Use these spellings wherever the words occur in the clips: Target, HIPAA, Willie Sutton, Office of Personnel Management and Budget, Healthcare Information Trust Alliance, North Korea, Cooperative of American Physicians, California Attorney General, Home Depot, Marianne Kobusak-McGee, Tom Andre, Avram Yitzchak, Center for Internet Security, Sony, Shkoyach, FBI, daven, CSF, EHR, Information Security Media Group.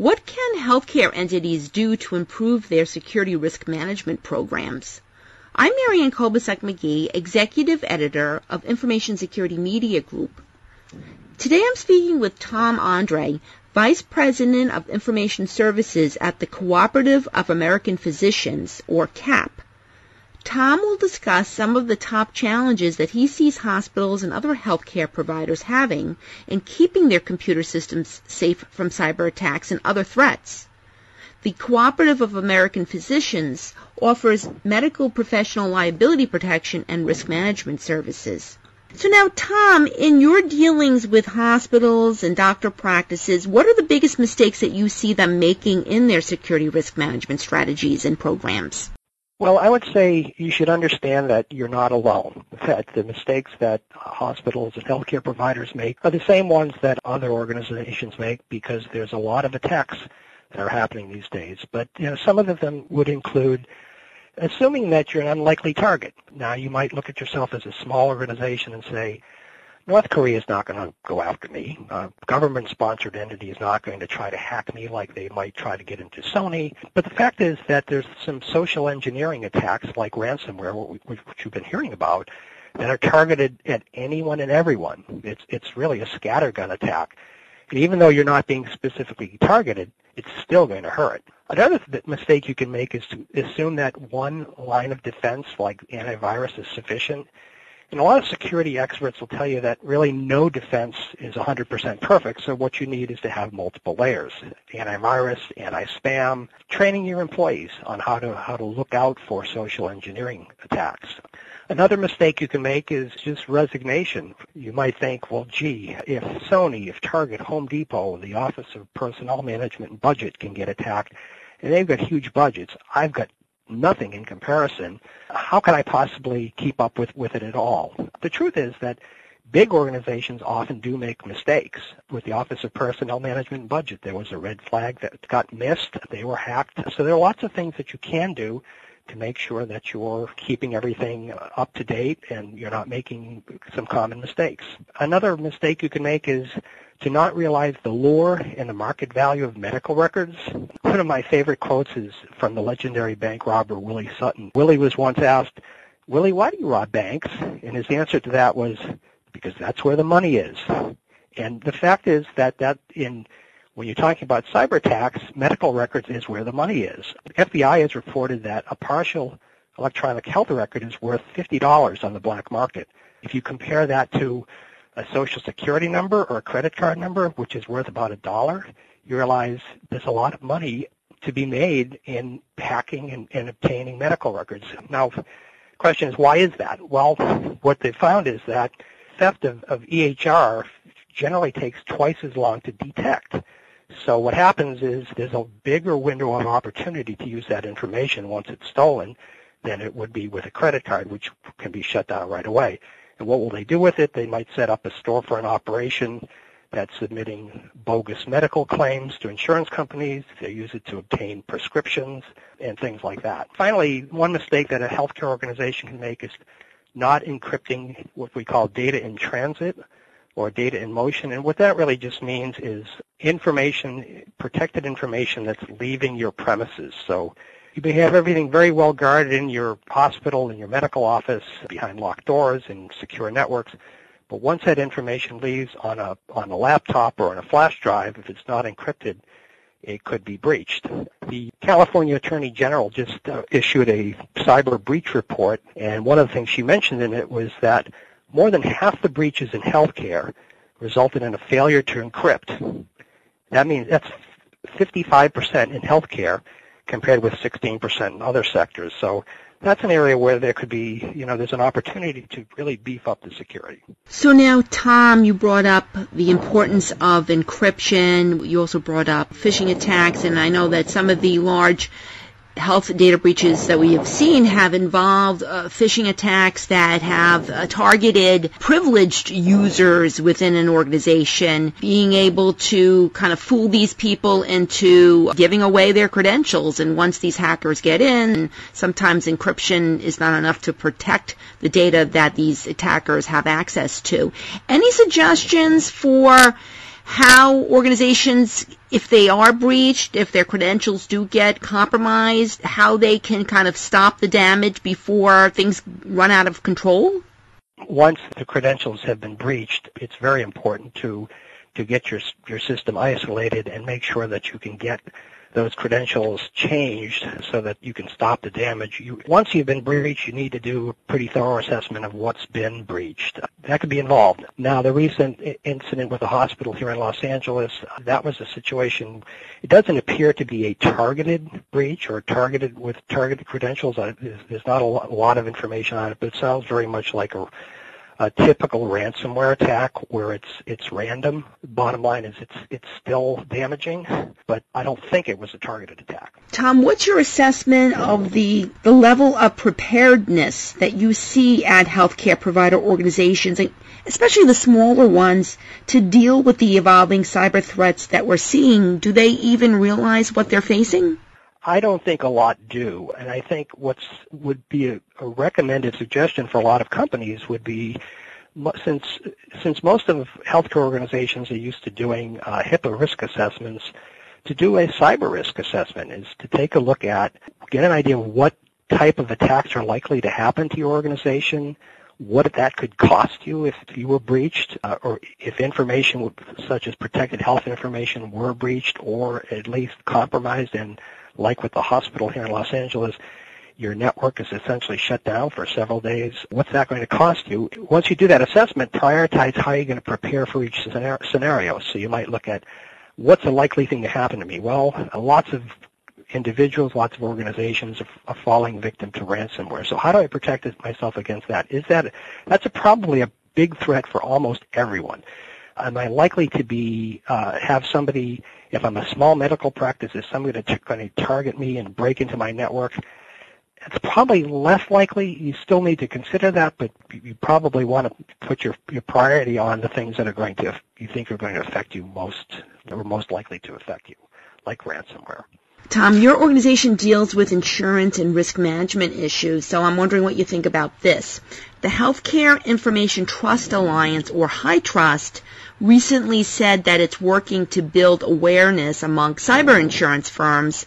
What can healthcare entities do to improve their security risk management programs? I'm Marianne Kobusak-McGee, Executive Editor of Information Security Media Group. Today I'm speaking with Tom Andre, Vice President of Information Services at the Cooperative of American Physicians, or CAP. Tom will discuss some of the top challenges that he sees hospitals and other healthcare providers having in keeping their computer systems safe from cyber attacks and other threats. The Cooperative of American Physicians offers medical professional liability protection and risk management services. So now, Tom, in your dealings with hospitals and doctor practices, what are the biggest mistakes that you see them making in their security risk management strategies and programs? Well, I would say you should understand that you're not alone, that the mistakes that hospitals and healthcare providers make are the same ones that other organizations make, because there's a lot of attacks that are happening these days. But some of them would include assuming that you're an unlikely target. Now, you might look at yourself as a small organization and say, North Korea is not going to go after me. A government-sponsored entity is not going to try to hack me like they might try to get into Sony. But the fact is that there's some social engineering attacks like ransomware, which you've been hearing about, that are targeted at anyone and everyone. It's really a scattergun attack. And even though you're not being specifically targeted, it's still going to hurt. Another mistake you can make is to assume that one line of defense, like antivirus, is sufficient. And a lot of security experts will tell you that really no defense is 100% perfect, so what you need is to have multiple layers: antivirus, anti-spam, training your employees on how to look out for social engineering attacks. Another mistake you can make is just resignation. You might think, well, gee, if Sony, if Target, Home Depot, the Office of Personnel Management and Budget can get attacked, and they've got huge budgets, I've got nothing in comparison. How can I possibly keep up with it at all? The truth is that big organizations often do make mistakes. With the Office of Personnel Management and Budget, there was a red flag that got missed. They were hacked. So there are lots of things that you can do to make sure that you're keeping everything up to date and you're not making some common mistakes. Another mistake you can make is to not realize the lure and the market value of medical records. One of my favorite quotes is from the legendary bank robber Willie Sutton. Willie was once asked, "Willie, why do you rob banks?" And his answer to that was, "Because that's where the money is." And the fact is that when you're talking about cyber attacks, medical records is where the money is. The FBI has reported that a partial electronic health record is worth $50 on the black market. If you compare that to a social security number or a credit card number, which is worth about $1, you realize there's a lot of money to be made in hacking and obtaining medical records. Now, the question is, why is that? Well, what they found is that theft of EHR generally takes twice as long to detect. So what happens is there's a bigger window of opportunity to use that information once it's stolen than it would be with a credit card, which can be shut down right away. And what will they do with it? They might set up a storefront operation that's submitting bogus medical claims to insurance companies. They use it to obtain prescriptions and things like that. Finally, one mistake that a healthcare organization can make is not encrypting what we call data in transit or data in motion. And what that really just means is protected information that's leaving your premises. So you may have everything very well guarded in your hospital, in your medical office, behind locked doors and secure networks. But once that information leaves on a laptop or on a flash drive, if it's not encrypted, it could be breached. The California Attorney General just issued a cyber breach report, and one of the things she mentioned in it was that more than half the breaches in healthcare resulted in a failure to encrypt. That means that's 55% in healthcare compared with 16% in other sectors. So that's an area where there could be, there's an opportunity to really beef up the security. So now, Tom, you brought up the importance of encryption. You also brought up phishing attacks, and I know that some of the large health data breaches that we have seen have involved phishing attacks that have targeted privileged users within an organization, being able to kind of fool these people into giving away their credentials. And once these hackers get in, sometimes encryption is not enough to protect the data that these attackers have access to. Any suggestions for how organizations, if they are breached, if their credentials do get compromised, how they can kind of stop the damage before things run out of control? Once the credentials have been breached, it's very important to get your system isolated and make sure that you can get those credentials changed so that you can stop the damage. Once you've been breached, you need to do a pretty thorough assessment of what's been breached. That could be involved. Now, the recent incident with the hospital here in Los Angeles, that was a situation. It doesn't appear to be a targeted breach or targeted with targeted credentials. There's not a lot of information on it, but it sounds very much like a typical ransomware attack where it's random. Bottom line is it's still damaging, but I don't think it was a targeted attack. Tom, what's your assessment of the level of preparedness that you see at healthcare provider organizations, and especially the smaller ones, to deal with the evolving cyber threats that we're seeing? Do they even realize what they're facing? I don't think a lot do, and I think would be a recommended suggestion for a lot of companies would be, since most of healthcare organizations are used to doing HIPAA risk assessments, to do a cyber risk assessment is to take a look at, get an idea of what type of attacks are likely to happen to your organization, what that could cost you if you were breached, or if information such as protected health information were breached or at least compromised. And like with the hospital here in Los Angeles, your network is essentially shut down for several days. What's that going to cost you? Once you do that assessment, prioritize how you're going to prepare for each scenario. So you might look at, what's the likely thing to happen to me? Well, lots of individuals, lots of organizations are falling victim to ransomware. So how do I protect myself against that? That's probably a big threat for almost everyone. Am I likely to have somebody, if I'm a small medical practice, is somebody going to target me and break into my network? It's probably less likely. You still need to consider that, but you probably want to put your priority on the things that you think are going to affect you most, or most likely to affect you, like ransomware. Tom, your organization deals with insurance and risk management issues, so I'm wondering what you think about this. The Healthcare Information Trust Alliance, or HITRUST, recently said that it's working to build awareness among cyber insurance firms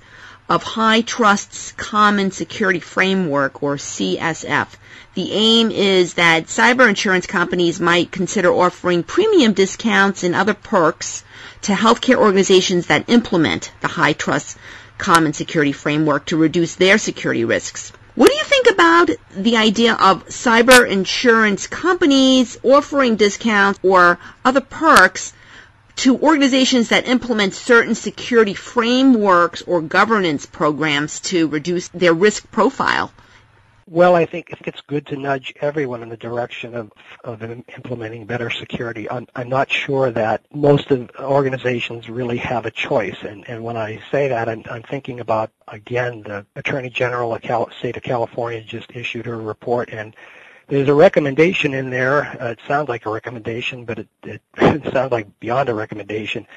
of HITRUST's Common Security Framework, or CSF. The aim is that cyber insurance companies might consider offering premium discounts and other perks to healthcare organizations that implement the HITRUST Common Security Framework to reduce their security risks. What do you think about the idea of cyber insurance companies offering discounts or other perks to organizations that implement certain security frameworks or governance programs to reduce their risk profile? Well, I think it's good to nudge everyone in the direction of implementing better security. I'm not sure that most of organizations really have a choice. And when I say that, I'm thinking about, again, the Attorney General of State of California just issued her report, and there's a recommendation in there. It sounds like a recommendation, but it sounds like beyond a recommendation,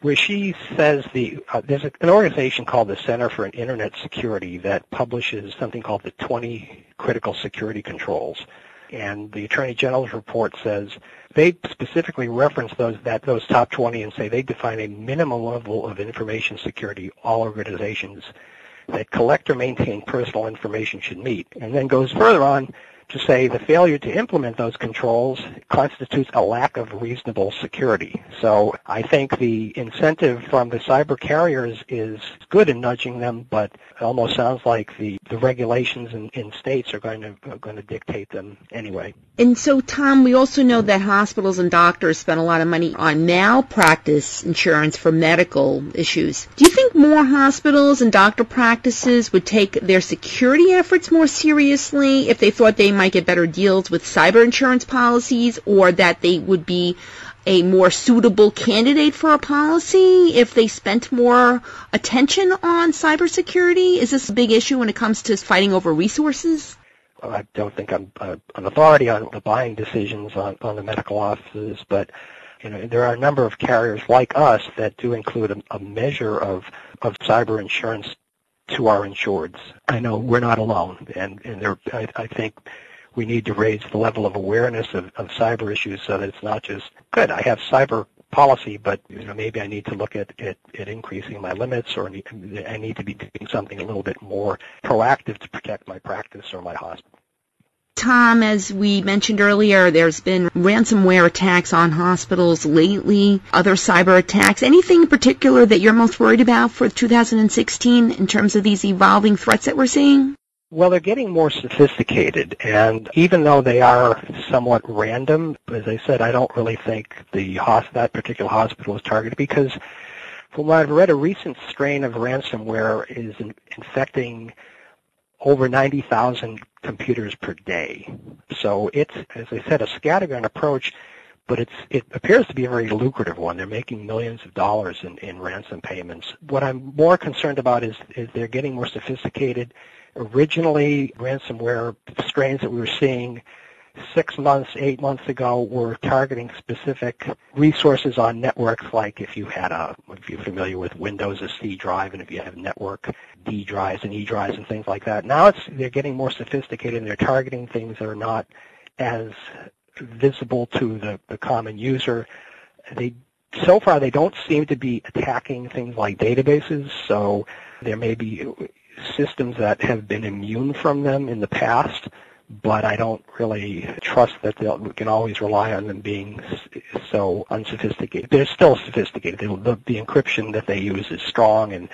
where she says there's an organization called the Center for Internet Security that publishes something called the 20 Critical Security Controls. And the Attorney General's report says they specifically reference those top 20 and say they define a minimum level of information security all organizations that collect or maintain personal information should meet, and then goes further on to say the failure to implement those controls constitutes a lack of reasonable security. So I think the incentive from the cyber carriers is good in nudging them, but it almost sounds like the regulations in states are going to dictate them anyway. And so, Tom, we also know that hospitals and doctors spend a lot of money on malpractice insurance for medical issues. Do you think more hospitals and doctor practices would take their security efforts more seriously if they thought they might get better deals with cyber insurance policies, or that they would be a more suitable candidate for a policy if they spent more attention on cybersecurity? Is this a big issue when it comes to fighting over resources? Well, I don't think I'm an authority on the buying decisions on the medical offices, but there are a number of carriers like us that do include a measure of cyber insurance to our insureds. I know we're not alone, and I think we need to raise the level of awareness of cyber issues so that it's not just, good, I have cyber policy, but maybe I need to look at increasing my limits, or I need to be doing something a little bit more proactive to protect my practice or my hospital. Tom, as we mentioned earlier, there's been ransomware attacks on hospitals lately, other cyber attacks. Anything in particular that you're most worried about for 2016 in terms of these evolving threats that we're seeing? Well, they're getting more sophisticated, and even though they are somewhat random, as I said, I don't really think that particular hospital is targeted, because from what I've read, a recent strain of ransomware is infecting over 90,000 computers per day. So it's, as I said, a scattergun approach, but it appears to be a very lucrative one. They're making millions of dollars in ransom payments. What I'm more concerned about is they're getting more sophisticated. Originally, ransomware strains that we were seeing 6 months, 8 months ago were targeting specific resources on networks, like if you're familiar with Windows, a C drive, and if you have network D drives and E drives and things like that. Now they're getting more sophisticated, and they're targeting things that are not as visible to the common user. So far, they don't seem to be attacking things like databases, so there may be systems that have been immune from them in the past, but I don't really trust that we can always rely on them being so unsophisticated. They're still sophisticated. The encryption that they use is strong and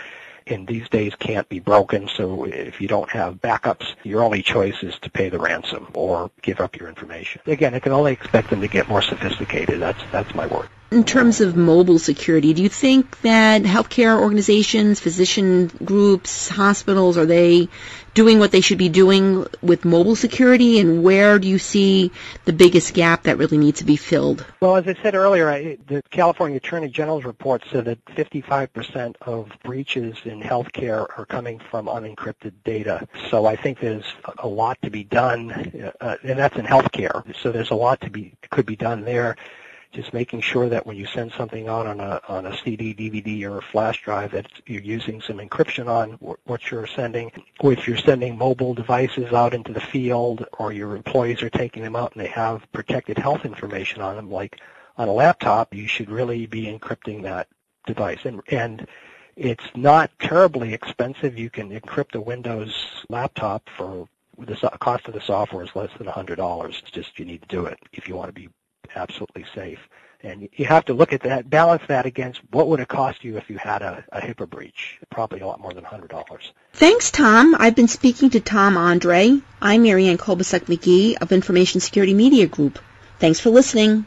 these days can't be broken, so if you don't have backups, your only choice is to pay the ransom or give up your information. Again, I can only expect them to get more sophisticated. That's my worry. In terms of mobile security, do you think that healthcare organizations, physician groups, hospitals, are they doing what they should be doing with mobile security, and where do you see the biggest gap that really needs to be filled? Well, as I said earlier, the California Attorney General's report said that 55% of breaches in healthcare are coming from unencrypted data. So I think there's a lot to be done, and that's in healthcare. So there's a lot could be done there. Just making sure that when you send something out on a CD, DVD, or a flash drive, that you're using some encryption on what you're sending. Or if you're sending mobile devices out into the field, or your employees are taking them out and they have protected health information on them, like on a laptop, you should really be encrypting that device. And it's not terribly expensive. You can encrypt a Windows laptop for the cost of the software is less than $100. It's just you need to do it if you want to be absolutely safe. And you have to look at that, balance that against what would it cost you if you had a HIPAA breach, probably a lot more than $100. Thanks, Tom. I've been speaking to Tom Andre. I'm Marianne Kobusak-McGee of Information Security Media Group. Thanks for listening.